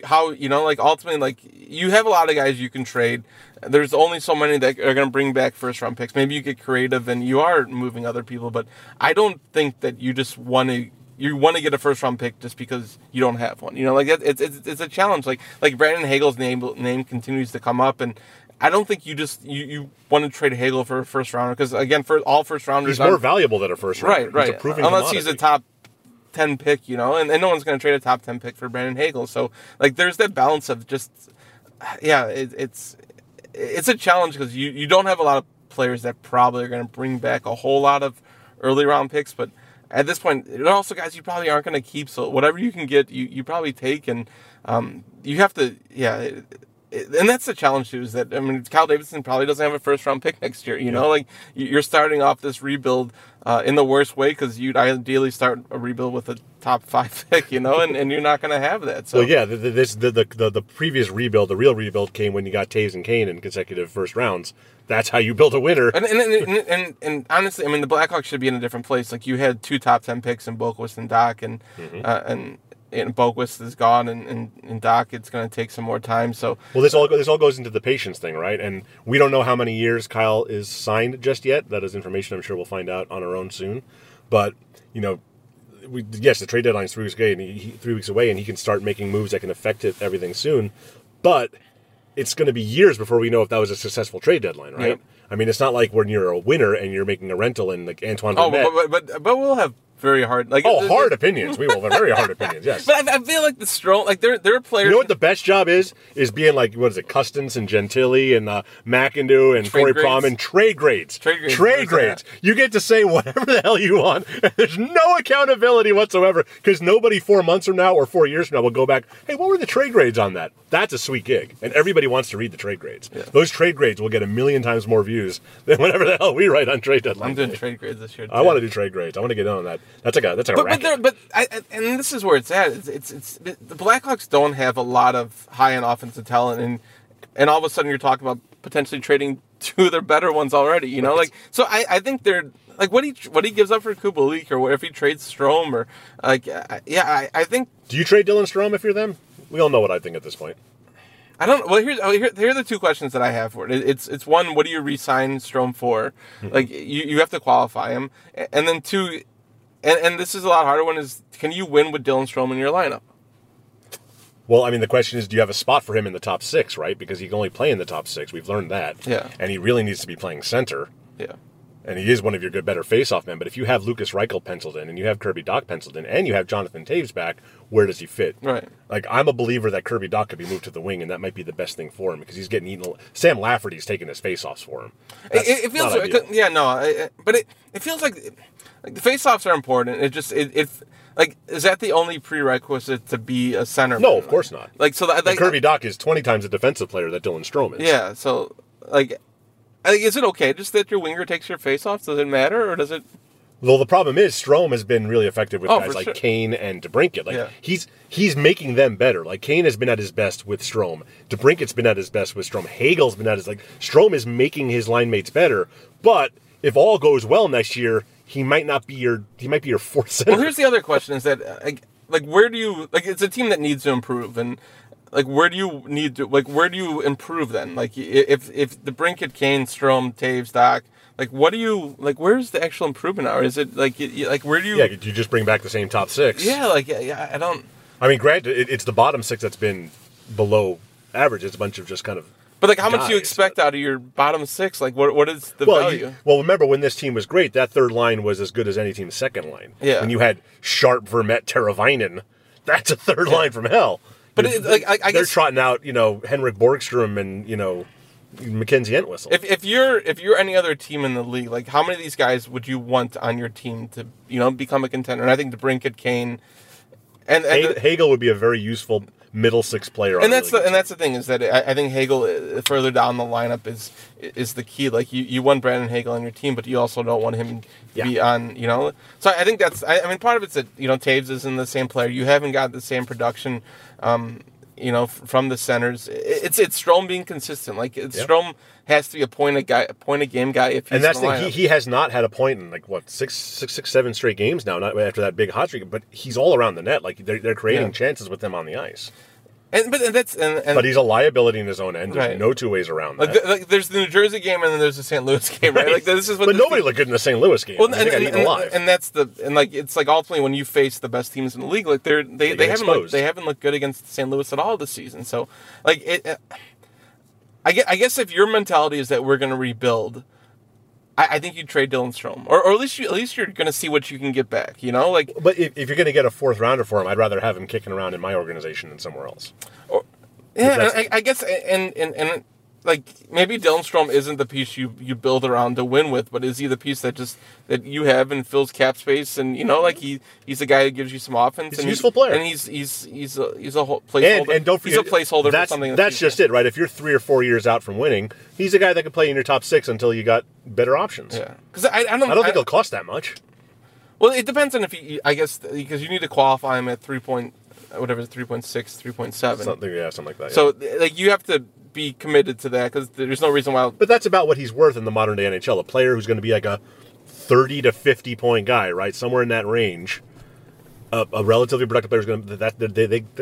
ultimately you have a lot of guys you can trade. There's only so many that are going to bring back first round picks. Maybe you get creative and you are moving other people, but I don't think that you just want to get a first round pick just because you don't have one. It's a challenge. Like Brandon Hagel's name continues to come up, and I don't think you want to trade Hagel for a first rounder, because again, for all first rounders, he's more valuable than a first rounder. Right. He's unless commodity. He's a top 10 pick, and no one's going to trade a top 10 pick for Brandon Hagel. So, there's that balance of just, it's a challenge because you don't have a lot of players that probably are going to bring back a whole lot of early round picks. But at this point, there are also guys you probably aren't going to keep. So whatever you can get, you probably take, and you have to, and that's the challenge too, is that, Kyle Davidson probably doesn't have a first round pick next year, you're starting off this rebuild in the worst way, because you'd ideally start a rebuild with a top 5 pick, and you're not going to have that. So the previous rebuild, the real rebuild came when you got Toews and Kane in consecutive first rounds. That's how you build a winner. And honestly, the Blackhawks should be in a different place. You had 2 top 10 picks in Boquist and Dach, and and Boquist is gone, and Dach, it's going to take some more time. So this all goes into the patience thing, right? And we don't know how many years Kyle is signed just yet. That is information I'm sure we'll find out on our own soon. But the trade deadline is 3 weeks away, and he can start making moves that can affect everything soon. But it's going to be years before we know if that was a successful trade deadline, right? Yep. It's not like when you're a winner and you're making a rental and Antoine. Oh, but we'll have. Very hard. Hard opinions. We will have very hard opinions, yes. But I feel like the Strome, there are players... You know what the best job is? Is being Custance and Gentile and McAdoo and Corey Promm and trade grades. You get to say whatever the hell you want. There's no accountability whatsoever, because nobody 4 months from now or 4 years from now will go back, hey, what were the trade grades on that? That's a sweet gig. And everybody wants to read the trade grades. Yeah. Those trade grades will get 1,000,000 times more views than whatever the hell we write on trade deadline. I'm doing trade grades this year, too. I want to do trade grades. I want to get in on that. That's like a racket. But this is where it's at. It's the Blackhawks don't have a lot of high end offensive talent, and all of a sudden you're talking about potentially trading 2 of their better ones already. Right. So I think they're what he gives up for Kubalik, or if he trades Strome, or I think. Do you trade Dylan Strome if you're them? We all know what I think at this point. I don't. Well, here are the 2 questions that I have for it. It's 1, what do you re-sign Strome for? You have to qualify him, and then 2. And this is a lot harder one, is can you win with Dylan Strome in your lineup? Well, the question is, do you have a spot for him in the top 6, right? Because he can only play in the top 6. We've learned that. Yeah. And he really needs to be playing center. Yeah. And he is one of your better face-off men. But if you have Lucas Reichel penciled in, and you have Kirby Dach penciled in, and you have Jonathan Toews back, where does he fit? Right. I'm a believer that Kirby Dach could be moved to the wing, and that might be the best thing for him, because he's getting eaten. Sam Lafferty's taking his face-offs for him. It feels like... It feels like... the face-offs are important. It just is that the only prerequisite to be a center? No, of course not. Kirby Dach is 20 times a defensive player that Dylan Strome is. Yeah, so is it okay just that your winger takes your face-offs? Does it matter, or does it? Well, the problem is Strome has been really effective with guys Kane and DeBrincat. He's making them better. Kane has been at his best with Strome. DeBrincat's been at his best with Strome. Hagel's been at his Strome is making his line mates better. But if all goes well next year, he might be your fourth center. Well, here's the other question: is that where do you it's a team that needs to improve, and where do you need to where do you improve then? If DeBrincat, Kane, Strome, Toews, Dach, what do you where's the actual improvement now? Or is it where do you? Yeah, you just bring back the same top 6. Yeah, I don't. Granted, it's the bottom 6 that's been below average. It's a bunch of just kind of But, like, how much do you expect out of your bottom six? Like, what is the value? Remember, when this team was great, that third line was as good as any team's second line. Yeah. When you had Sharp, Vermette, Teravainen, that's a third line from hell. But, I guess... They're trotting out, Henrik Borgstrom and, Mackenzie Entwistle. If you're any other team in the league, like, how many of these guys would you want on your team to, become a contender? And I think DeBrincat, Kane... And Hagel would be a very useful... middle six player. And that's the thing is that I think Hagel further down the lineup is the key. Like you want Brandon Hagel on your team, but you also don't want him to be on, So I think that's, part of it's that, Toews isn't the same player. You haven't got the same production, from the centers. It's Strome being consistent. Like Strome has to be a point a game guy. If he's and that's the thing, he has not had a point in six, seven straight games now. Not after that big hot streak, but he's all around the net. Like they're creating chances with him on the ice. But he's a liability in his own end. There's no two ways around that. There's the New Jersey game, and then there's the St. Louis game, right? Nobody looked good in the St. Louis game. Well, ultimately when you face the best teams in the league, they haven't looked good against St. Louis at all this season. So, I guess if your mentality is that we're going to rebuild. I think you trade Dylan Strome, or at least you're going to see what you can get back, But if you're going to get a fourth rounder for him, I'd rather have him kicking around in my organization than somewhere else. Maybe Dylan Strome isn't the piece you build around to win with, but is he the piece that you have and fills cap space and he's the guy who gives you some offense. He's a useful player, and he's a placeholder. And don't forget, he's a placeholder for something. That's just it, right? If you're 3 or 4 years out from winning, he's a guy that can play in your top six until you got better options. Yeah, because I don't think he'll cost that much. Well, it depends on if he. I guess because you need to qualify him at 3.6, 3.7, something like that. Yeah. So you have to be committed to that because there's no reason why. But that's about what he's worth in the modern day NHL. A player who's going to be like a 30 to 50 point guy, right? Somewhere in that range. A relatively productive player is going to that's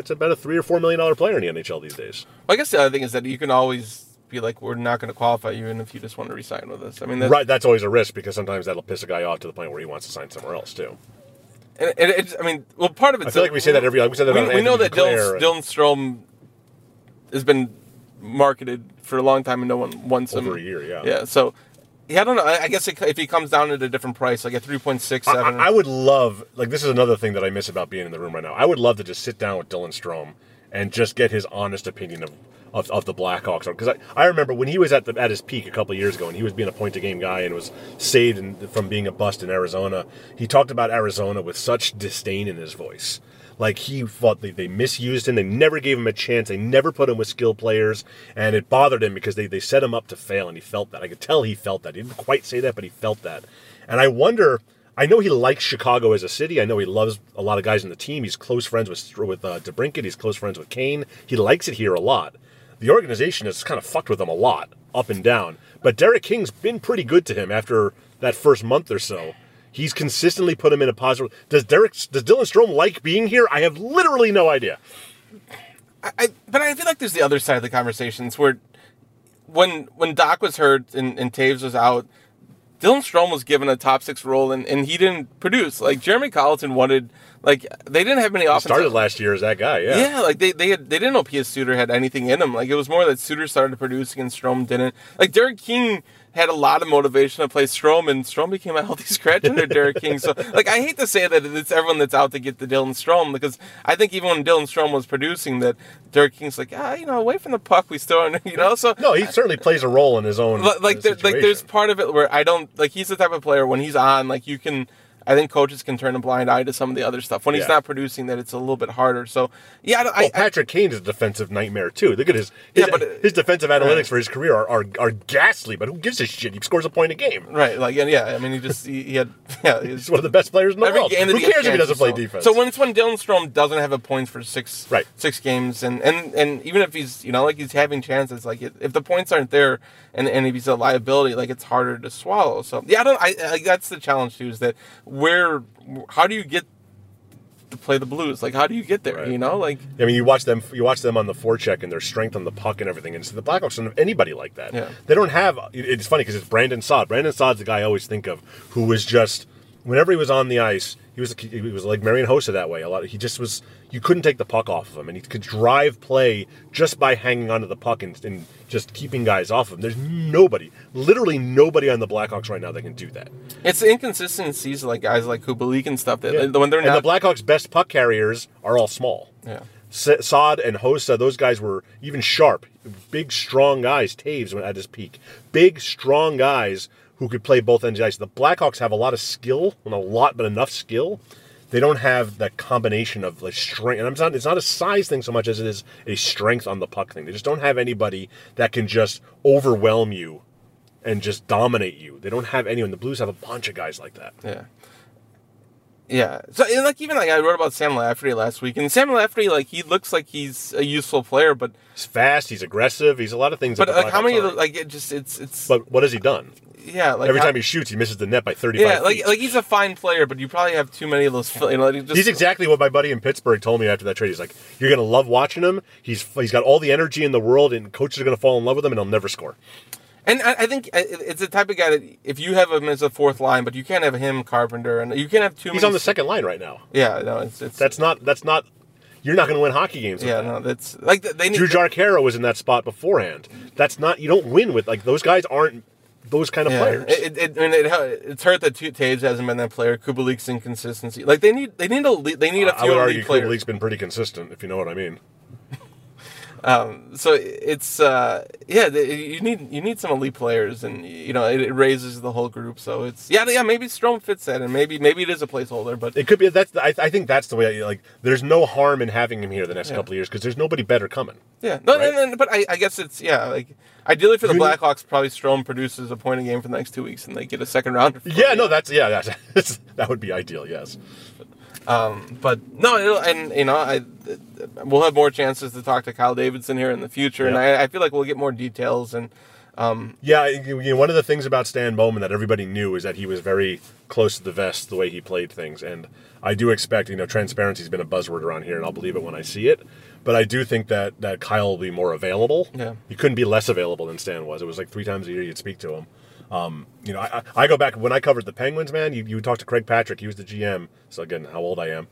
about a $3 or $4 million player in the NHL these days. Well, I guess the other thing is that you can always be like, we're not going to qualify you, and if you just want to resign with us, that's always a risk because sometimes that'll piss a guy off to the point where he wants to sign somewhere else too. And part of it. I feel like we say that every. Like we said that. We know that Dylan Strome has been marketed for a long time and no one wants him. Over a year, yeah. Yeah, so, I don't know. I guess if he comes down at a different price, like at 3.67. I would love, this is another thing that I miss about being in the room right now. I would love to just sit down with Dylan Strome and just get his honest opinion of the Blackhawks. Because I remember when he was at his peak a couple of years ago and he was being a point-a-game guy and was saved from being a bust in Arizona, he talked about Arizona with such disdain in his voice. Like, he thought they misused him. They never gave him a chance. They never put him with skilled players. And it bothered him because they set him up to fail, and he felt that. I could tell he felt that. He didn't quite say that, but he felt that. And I wonder... I know he likes Chicago as a city. I know he loves a lot of guys on the team. He's close friends with DeBrincat. He's close friends with Kane. He likes it here a lot. The organization has kind of fucked with him a lot, up and down. But Derek King's been pretty good to him after that first month or so. He's consistently put him in a positive... Does Dylan Strome like being here? I have literally no idea. But I feel like there's the other side of the conversations where when Dach was hurt and Toews was out, Dylan Strome was given a top six role and he didn't produce. Like Jeremy Colleton wanted... they didn't have many offense. He started last year as that guy, yeah. Yeah, they didn't know Pius Suter had anything in him. It was more that Suter started producing and Strome didn't. Derek King had a lot of motivation to play Strome, and Strome became a healthy scratch under Derek King. So, I hate to say that it's everyone that's out to get the Dylan Strome, because I think even when Dylan Strome was producing that, Derek King's away from the puck, we still aren't, So no, he certainly plays a role in his own there's part of it where I don't... he's the type of player, when he's on, you can... I think coaches can turn a blind eye to some of the other stuff. When he's not producing, that it's a little bit harder. So, yeah. Patrick Kane is a defensive nightmare, too. Look at his defensive analytics for his career are ghastly, but who gives a shit? He scores a point a game. Right. He's one of the best players in the world. Who cares if he doesn't play defense? So, when Dylan Strome doesn't have a point for six games, and even if he's, he's having chances, if the points aren't there and if he's a liability, it's harder to swallow. So, yeah, that's the challenge, too, is that... how do you get to play the Blues? How do you get there? Right. You watch them on the forecheck and their strength on the puck and everything. And so the Blackhawks don't have anybody like that. Yeah. They don't have. It's funny because it's Brandon Saad. Brandon Saad's the guy I always think of, who was just whenever he was on the ice, he was like Marian Hossa that way. A lot. He just was. You couldn't take the puck off of him, and he could drive play just by hanging onto the puck and just keeping guys off of him. There's nobody, literally nobody on the Blackhawks right now that can do that. It's the inconsistencies, like guys like Kubalik and stuff. That when they're not, the Blackhawks' best puck carriers are all small. Yeah. Saad and Hossa, those guys were even sharp, big, strong guys. Toews went at his peak, big, strong guys who could play both ends of the ice. The Blackhawks have a lot of skill, not a lot, but enough skill. They don't have that combination of like strength. And it's not a size thing so much as it is a strength on the puck thing. They just don't have anybody that can just overwhelm you and just dominate you. They don't have anyone. The Blues have a bunch of guys like that. Yeah. Yeah. So, and like, even like I wrote about Sam Lafferty last week, and Sam Lafferty, like, he looks like he's a useful player, but he's fast, he's aggressive, he's a lot of things. But like, how many? Like, it just it's. But what has he done? Yeah, like every time he shoots, he misses the net by 35 feet. Yeah, like he's a fine player, but you probably have too many of those. You know, like just, he's exactly what my buddy in Pittsburgh told me after that trade. He's like, "You're gonna love watching him. He's got all the energy in the world, and coaches are gonna fall in love with him, and he'll never score." And I think it's the type of guy that if you have him as a fourth line, but you can't have him, Carpenter, and you can't have too many. He's on the second line right now. Yeah, no, it's that's not. You're not going to win hockey games with that. Yeah, no, that's like they need. Drew Jarcaro was in that spot beforehand. That's not. You don't win with like those guys aren't. Those kind of players. It's hurt that Toews hasn't been that player. Kubalik's inconsistency. Like they need a few elite players. I would argue Kubalik's been pretty consistent, if you know what I mean. So it's you need some elite players, and you know it raises the whole group. So it's maybe Strome fits that, and maybe it is a placeholder, but it could be. I think that's the way. Like there's no harm in having him here the next couple of years because there's nobody better coming. Yeah, no, right? But I guess it's like. Ideally for the Blackhawks, probably Strome produces a point a game for the next 2 weeks, and they get a second round. Yeah, no, that's that would be ideal. Yes, but no, we'll have more chances to talk to Kyle Davidson here in the future, and I feel like we'll get more details. And one of the things about Stan Bowman that everybody knew is that he was very close to the vest, the way he played things, and I do expect transparency's been a buzzword around here, and I'll believe it when I see it. But I do think that Kyle will be more available. Yeah. He couldn't be less available than Stan was. It was like 3 times a year you'd speak to him. I go back when I covered the Penguins, man. You would talk to Craig Patrick. He was the GM. So again, how old I am.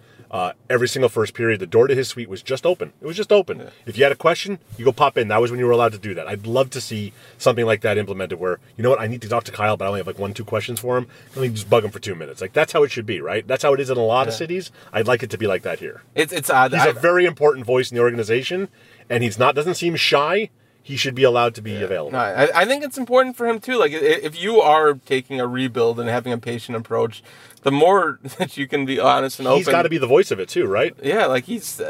Every single first period, the door to his suite was just open. It was just open. Yeah. If you had a question, you go pop in. That was when you were allowed to do that. I'd love to see something like that implemented where, you know what, I need to talk to Kyle, but I only have like 1-2 questions for him. Let me just bug him for 2 minutes. Like, that's how it should be, right? That's how it is in a lot of cities. I'd like it to be like that here. It's odd. He's a very important voice in the organization, and he doesn't seem shy. He should be allowed to be available. No, I think it's important for him, too. Like, if you are taking a rebuild and having a patient approach, the more that you can be honest and open... He's got to be the voice of it, too, right? Yeah, like, he's...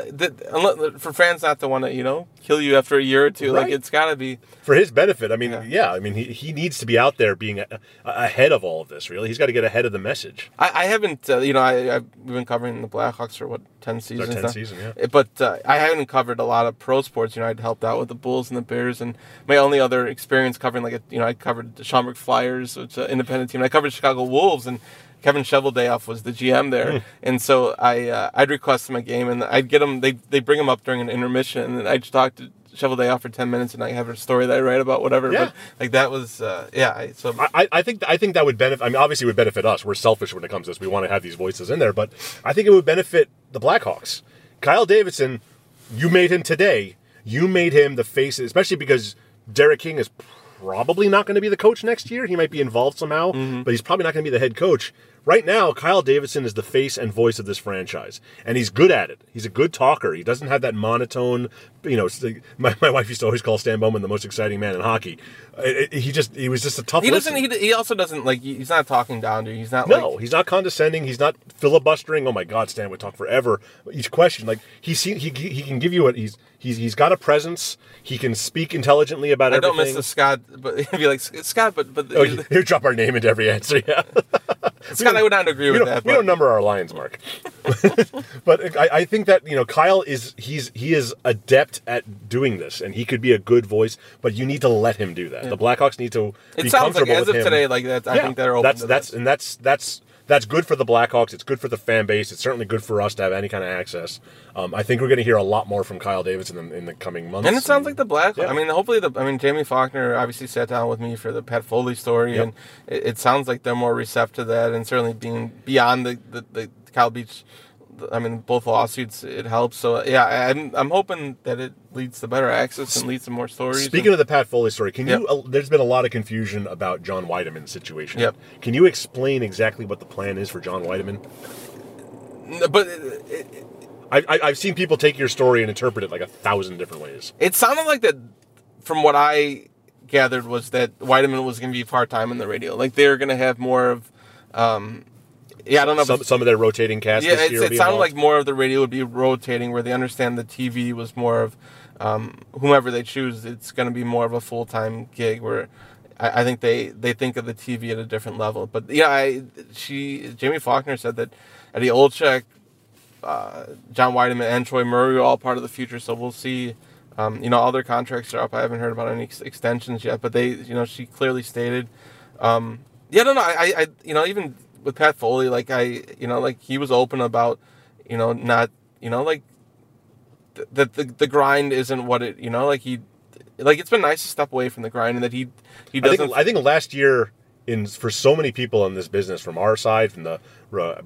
for fans not to want to, kill you after a year or two. Right. Like, it's got to be... For his benefit. I mean, he needs to be out there being ahead of all of this, really. He's got to get ahead of the message. I haven't... I've been covering the Blackhawks for, 10 seasons? It's our 10th season, yeah. But I haven't covered a lot of pro sports. I'd helped out with the Bulls and the Bears. And my only other experience covering, I covered the Schaumburg Flyers, which is an independent team. And I covered Chicago Wolves, and Kevin Sheveldayoff was the GM there. And so I'd request him a game, and I'd get him. They bring him up during an intermission, and I'd talk to Sheveldayoff for 10 minutes, and I have a story that I write about whatever. Yeah. But that was So I think that would benefit. I mean, obviously, it would benefit us. We're selfish when it comes to this. We want to have these voices in there, but I think it would benefit the Blackhawks. Kyle Davidson, you made him today. You made him the face, especially because Derek King is probably not going to be the coach next year. He might be involved somehow, but he's probably not going to be the head coach. Right now, Kyle Davidson is the face and voice of this franchise, and he's good at it. He's a good talker. He doesn't have that monotone, my wife used to always call Stan Bowman the most exciting man in hockey. He was just a tough listen. He also doesn't, he's not talking down to you. He's not condescending. He's not filibustering. Oh, my God, Stan would talk forever. Each question, he can give you what he's got a presence. He can speak intelligently about everything. I don't miss the Scott, but he'd be like, Scott, but... Oh, he'll drop our name into every answer, yeah. Scott, I would not agree with that. We don't number our lines, Mark. But I think that, Kyle is adept at doing this, and he could be a good voice, but you need to let him do that. Yeah. The Blackhawks need to be comfortable with him. It sounds like, as of today, I think they're open to this. And that's that's good for the Blackhawks. It's good for the fan base. It's certainly good for us to have any kind of access. I think we're going to hear a lot more from Kyle Davidson in the coming months. And it sounds like the Blackhawks. Yeah. I mean, hopefully, Jamie Faulkner obviously sat down with me for the Pat Foley story, and it sounds like they're more receptive to that. And certainly being beyond the Kyle Beach, I mean, both lawsuits, it helps. So, yeah, I'm hoping that it leads to better access and leads to more stories. Speaking of the Pat Foley story, can you? There's been a lot of confusion about John Wiedeman's situation. Yep. Can you explain exactly what the plan is for John Wiedeman? But I've seen people take your story and interpret it like 1,000 different ways. It sounded like that, from what I gathered, was that Wiedeman was going to be part-time in the radio. Like, they were going to have more of... yeah, I don't know. Some of their rotating cast this year. It sounded like more of the radio would be rotating, where they understand the TV was more of whomever they choose. It's going to be more of a full-time gig, where I think they think of the TV at a different level. But, yeah, Jamie Faulkner said that Eddie Olczyk, John Wiedeman, and Troy Murray are all part of the future, so we'll see. All their contracts are up. I haven't heard about any extensions yet, but they, she clearly stated. Even... with Pat Foley, he was open about, that the grind isn't what it, it's been nice to step away from the grind, and that he doesn't. I think last year, for so many people in this business, from our side, from the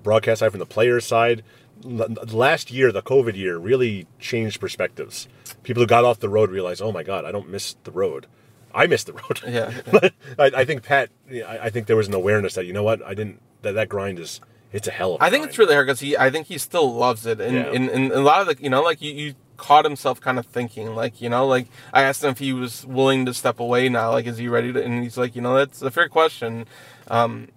broadcast side, from the players' side, last year, the COVID year, really changed perspectives. People who got off the road realized, oh my God, I don't miss the road. I missed the road. Yeah. But I think Pat, I think there was an awareness that, that grind is, it's a hell of a grind. I think it's really hard because I think he still loves it. And a lot of the, you caught himself kind of thinking, I asked him if he was willing to step away now. Like, is he ready to, and he's like, that's a fair question. And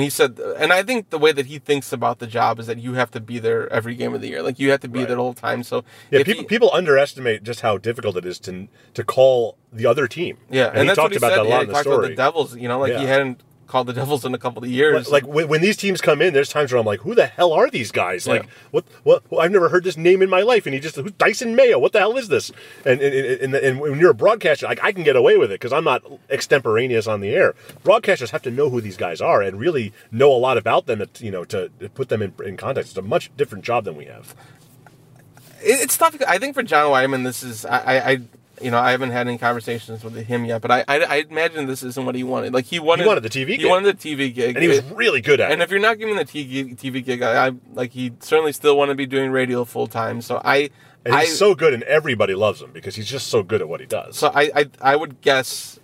he said, and I think the way that he thinks about the job is that you have to be there every game of the year. Like, you have to be there the whole time. So yeah, people underestimate just how difficult it is to call the other team. Yeah, and that's what he said. That a lot in the story. About the Devils. He hadn't called the Devils in a couple of years. Like, when these teams come in, there's times where I'm like, who the hell are these guys? Like, what? Well, I've never heard this name in my life. And who's Dyson Mayo? What the hell is this? And when you're a broadcaster, I can get away with it because I'm not extemporaneous on the air. Broadcasters have to know who these guys are and really know a lot about them, to put them in context. It's a much different job than we have. It's tough. I think for John Wiedeman, this is... I haven't had any conversations with him yet, but I imagine this isn't what he wanted. Like, he wanted the TV gig. He wanted the TV gig. And he was really good at it. And if you're not giving the TV gig, he certainly still want to be doing radio full time. So he's so good, and everybody loves him because he's just so good at what he does. So I would guess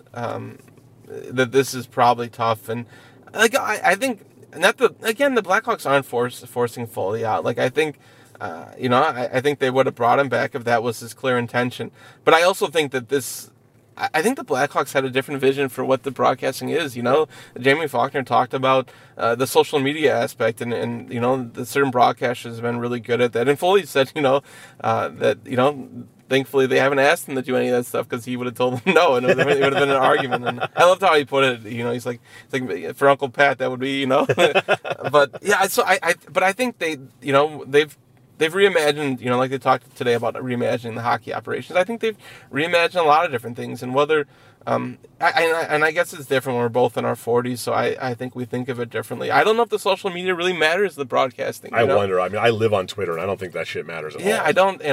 that this is probably tough. And, I think, the Blackhawks aren't forcing Foley out. Like, I think... I think they would have brought him back if that was his clear intention. But I also think that I think the Blackhawks had a different vision for what the broadcasting is. Jamie Faulkner talked about the social media aspect, and the certain broadcasters have been really good at that. And Foley said, thankfully they haven't asked him to do any of that stuff because he would have told them no, and it would have been an argument. And I loved how he put it. He's like for Uncle Pat, that would be, But yeah, so I think they, They've reimagined, they talked today about reimagining the hockey operations. I think they've reimagined a lot of different things, and whether, I guess it's different when we're both in our 40s, so I think we think of it differently. I don't know if the social media really matters to the broadcasting. I wonder. I mean, I live on Twitter, and I don't think that shit matters at all. Yeah, I don't,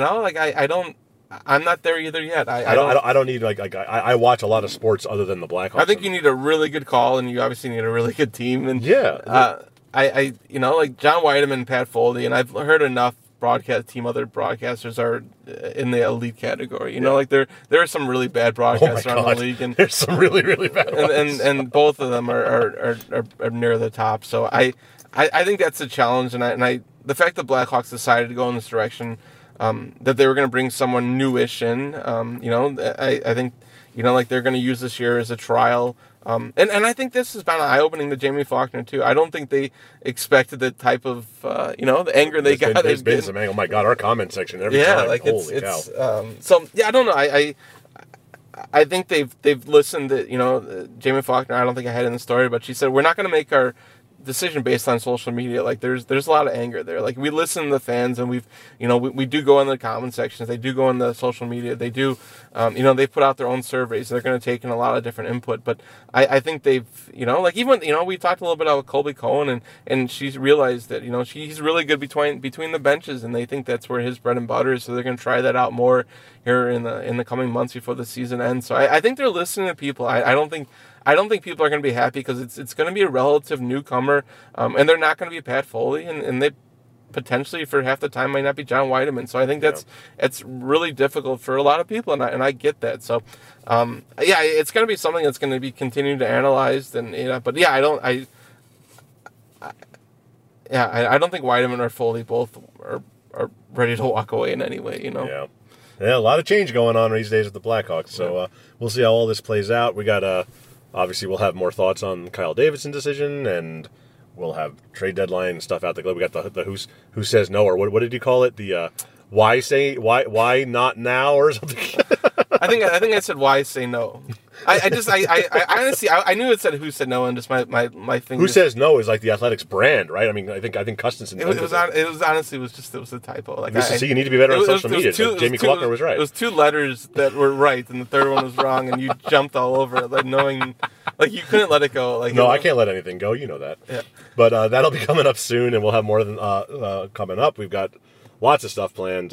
I'm not there either yet. I don't need I watch a lot of sports other than the Blackhawks. I think you need a really good call, and you obviously need a really good team. And John Wiedeman, Pat Foley, and I've heard enough. Broadcast team, other broadcasters are in the elite category. There are some really bad broadcasters around the league, and there's some really, really bad ones. And both of them are near the top. So I think that's a challenge, and the fact that Blackhawks decided to go in this direction, that they were going to bring someone newish in. I think they're going to use this year as a trial. And I think this has been eye-opening to Jamie Faulkner, too. I don't think they expected the type of, the anger they got. There's been some anger. Oh, my God, our comment section every time. Holy cow. I don't know. I think they've listened to, Jamie Faulkner, I don't think I had in the story, but she said, we're not going to make our decision based on social media, like there's a lot of anger there. Like, we listen to the fans, and we've, you know, we do go in the comment sections, they do go in the social media, they do, you know, they put out their own surveys, they're going to take in a lot of different input. But I think they've, you know, like, even, you know, we talked a little bit about Colby Cohen, and she's realized that, you know, he's really good between the benches, and they think that's where his bread and butter is, so they're going to try that out more here in the coming months before the season ends. So I think they're listening to people. I don't think people are going to be happy, because it's going to be a relative newcomer, and they're not going to be Pat Foley, and they potentially for half the time might not be John Wiedeman. So I think that's really difficult for a lot of people, and I get that. So yeah, it's going to be something that's going to be continued to analyzed, and you know, but yeah, I don't think Wiedeman or Foley both are ready to walk away in any way, you know. Yeah. Yeah, a lot of change going on these days with the Blackhawks, so we'll see how all this plays out. We got, obviously, we'll have more thoughts on Kyle Davidson's decision, and we'll have trade deadline stuff out the globe. We got the who says no, or what did you call it? The why not now, or something. I think I said why say no. I honestly I knew it said who said no, and just my thing. Who says no is like the Athletic's brand, right? I mean, I think Custance. It was honestly just a typo. Like, see, you need to be better on social media. Jamie Faulkner was right. It was two letters that were right, and the third one was wrong, and you jumped all over it, like, knowing, like, you couldn't let it go. Like, no, I can't let anything go. You know that. Yeah. But that'll be coming up soon, and we'll have more than coming up. We've got lots of stuff planned.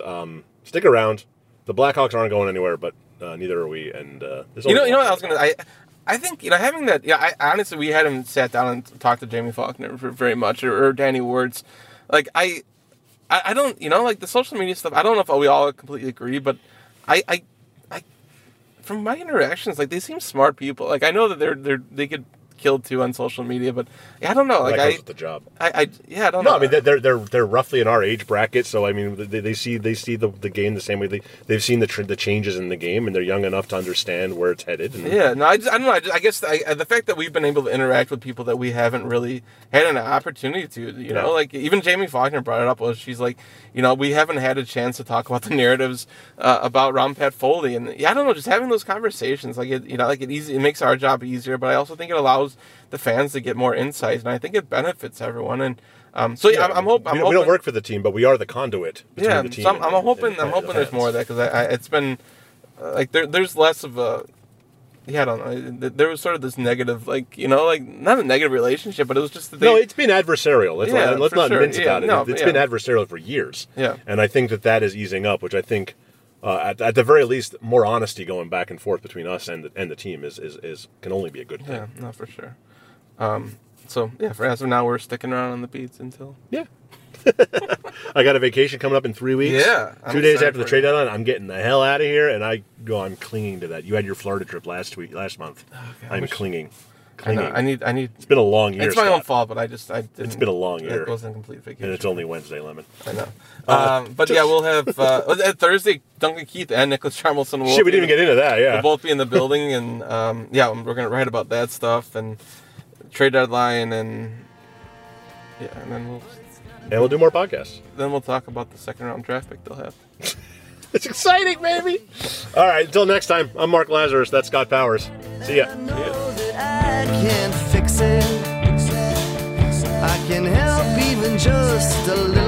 Stick around. The Blackhawks aren't going anywhere, but neither are we. And you know what I was gonna. I think, you know, having that. Yeah, I honestly, we hadn't sat down and talked to Jamie Faulkner for very much, or Danny Wirtz. Like, I don't, you know, like the social media stuff. I don't know if we all completely agree, but I from my interactions, like, they seem smart people. Like, I know that they could killed too on social media, but I don't know. Like, that comes with the job. I don't know. No, I mean, they're roughly in our age bracket, so I mean they see the game the same way. They've seen the changes in the game, and they're young enough to understand where it's headed. And yeah, no, I don't know. I guess the fact that we've been able to interact with people that we haven't really had an opportunity to, you know, like even Jamie Faulkner brought it up. Was she's like, you know, we haven't had a chance to talk about the narratives about Ron Pat Foley, and yeah, I don't know, just having those conversations, like it makes our job easier, but I also think it allows the fans to get more insights, and I think it benefits everyone. And so yeah, I'm hoping we don't work for the team, but we are the conduit between the team. So I'm hoping there's more of that, because it's been like there's less of a I don't know. There was sort of this negative, like, you know, like not a negative relationship, but it was just that it's been adversarial. Let's not mince about it. It's been adversarial for years. Yeah, and I think that is easing up, which I think. At the very least, more honesty going back and forth between us and the team is can only be a good thing. Yeah, no, for sure. So yeah, for as of now, we're sticking around on the Beats until I got a vacation coming up in 3 weeks. Yeah, 2 days after the trade deadline, I'm getgetting the hell out of here, and I'm clinging to that. You had your Florida trip last month. Oh, gosh. I'm clinging. I know. I need. It's been a long year. It's my own fault, but I didn't. It's been a long year. It wasn't a complete vacation, and it's only Wednesday, Lemon. I know. But yeah, we'll have Thursday. Duncan Keith and Nicholas Charmelson. Shit, we didn't even get into that. Yeah, we'll both be in the building, and yeah, we're gonna write about that stuff and trade deadline, and yeah, and then we'll do more podcasts. Then we'll talk about the second round draft pick they'll have. It's exciting, baby. All right, until next time, I'm Mark Lazarus. That's Scott Powers. See ya. I can't fix it. I can help even just a little.